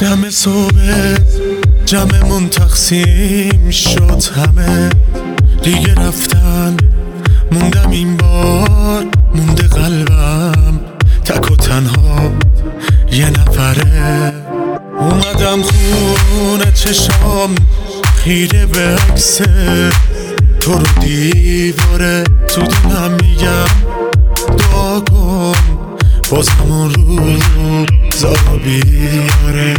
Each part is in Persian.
دم صبح جمعمون تقسیم شد، همه دیگه رفتن، موندم این بار، مونده قلبم تک و تنها یه نفره. اومدم خونه چشام خیره به عکس تو رو دیواره، تو دلم میگم دعا کن باز همون روز زا بیاره.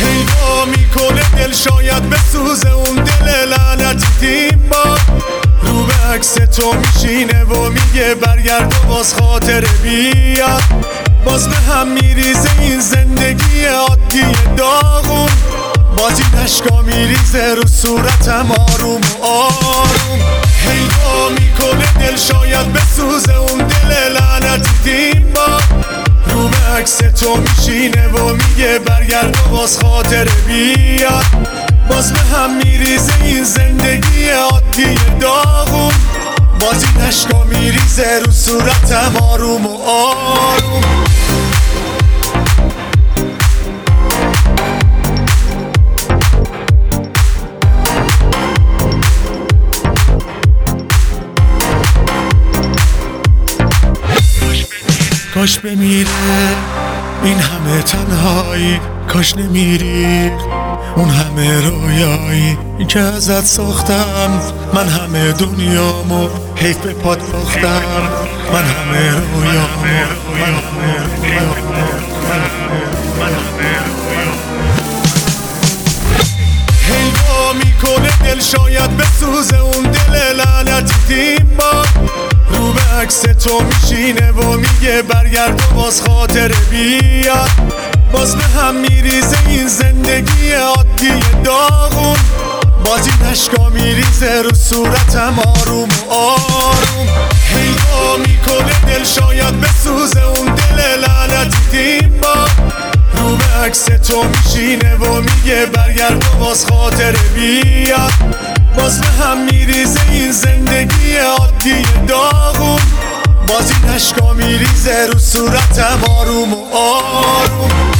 حیوا میکنه دل، شاید بسوزه اون دل لعنتی تیم با رو به عکس تو میشینه و میگه برگرد و باز خاطر بیاد، باز به هم میریزه این زندگی عادی داغون، باز این عشقا میریزه رو صورتم آروم و آروم. حیوا میکنه دل، شاید بسوزه اون دل لعنتی تیم با رو به عکس تو میشینه و میگه برگرد و باز خاطر بیاد، باز به هم میریزه این زندگی عادی داغون، باز این عشقا میریزه رو صورتم آروم و آروم. کاش بمیره این همه تنهایی، کاش نمیری اون همه رویایی که ازت ساختم، من همه دنیامو حیف به پات باختم، من همه رویامو حیوا میکنه دل، شاید بسوزه اون دل لعنتی تیم با رو به عکس تو میشینه و میگه برگرد و باز خاطر بیاد، باز به هم میریزه این زندگی عادی داغون، باز این عشقا میریزه رو صورتم آروم و آروم. حیوا میکنه دل، شاید بسوزه اون دل لعنتی تیم با رو به عکس تو میشینه و میگه برگرد و باز خاطر بیاد، باز به هم میریزه این زندگی عادی داغون، باز این عشقا میریزه رو صورتم آروم و آروم.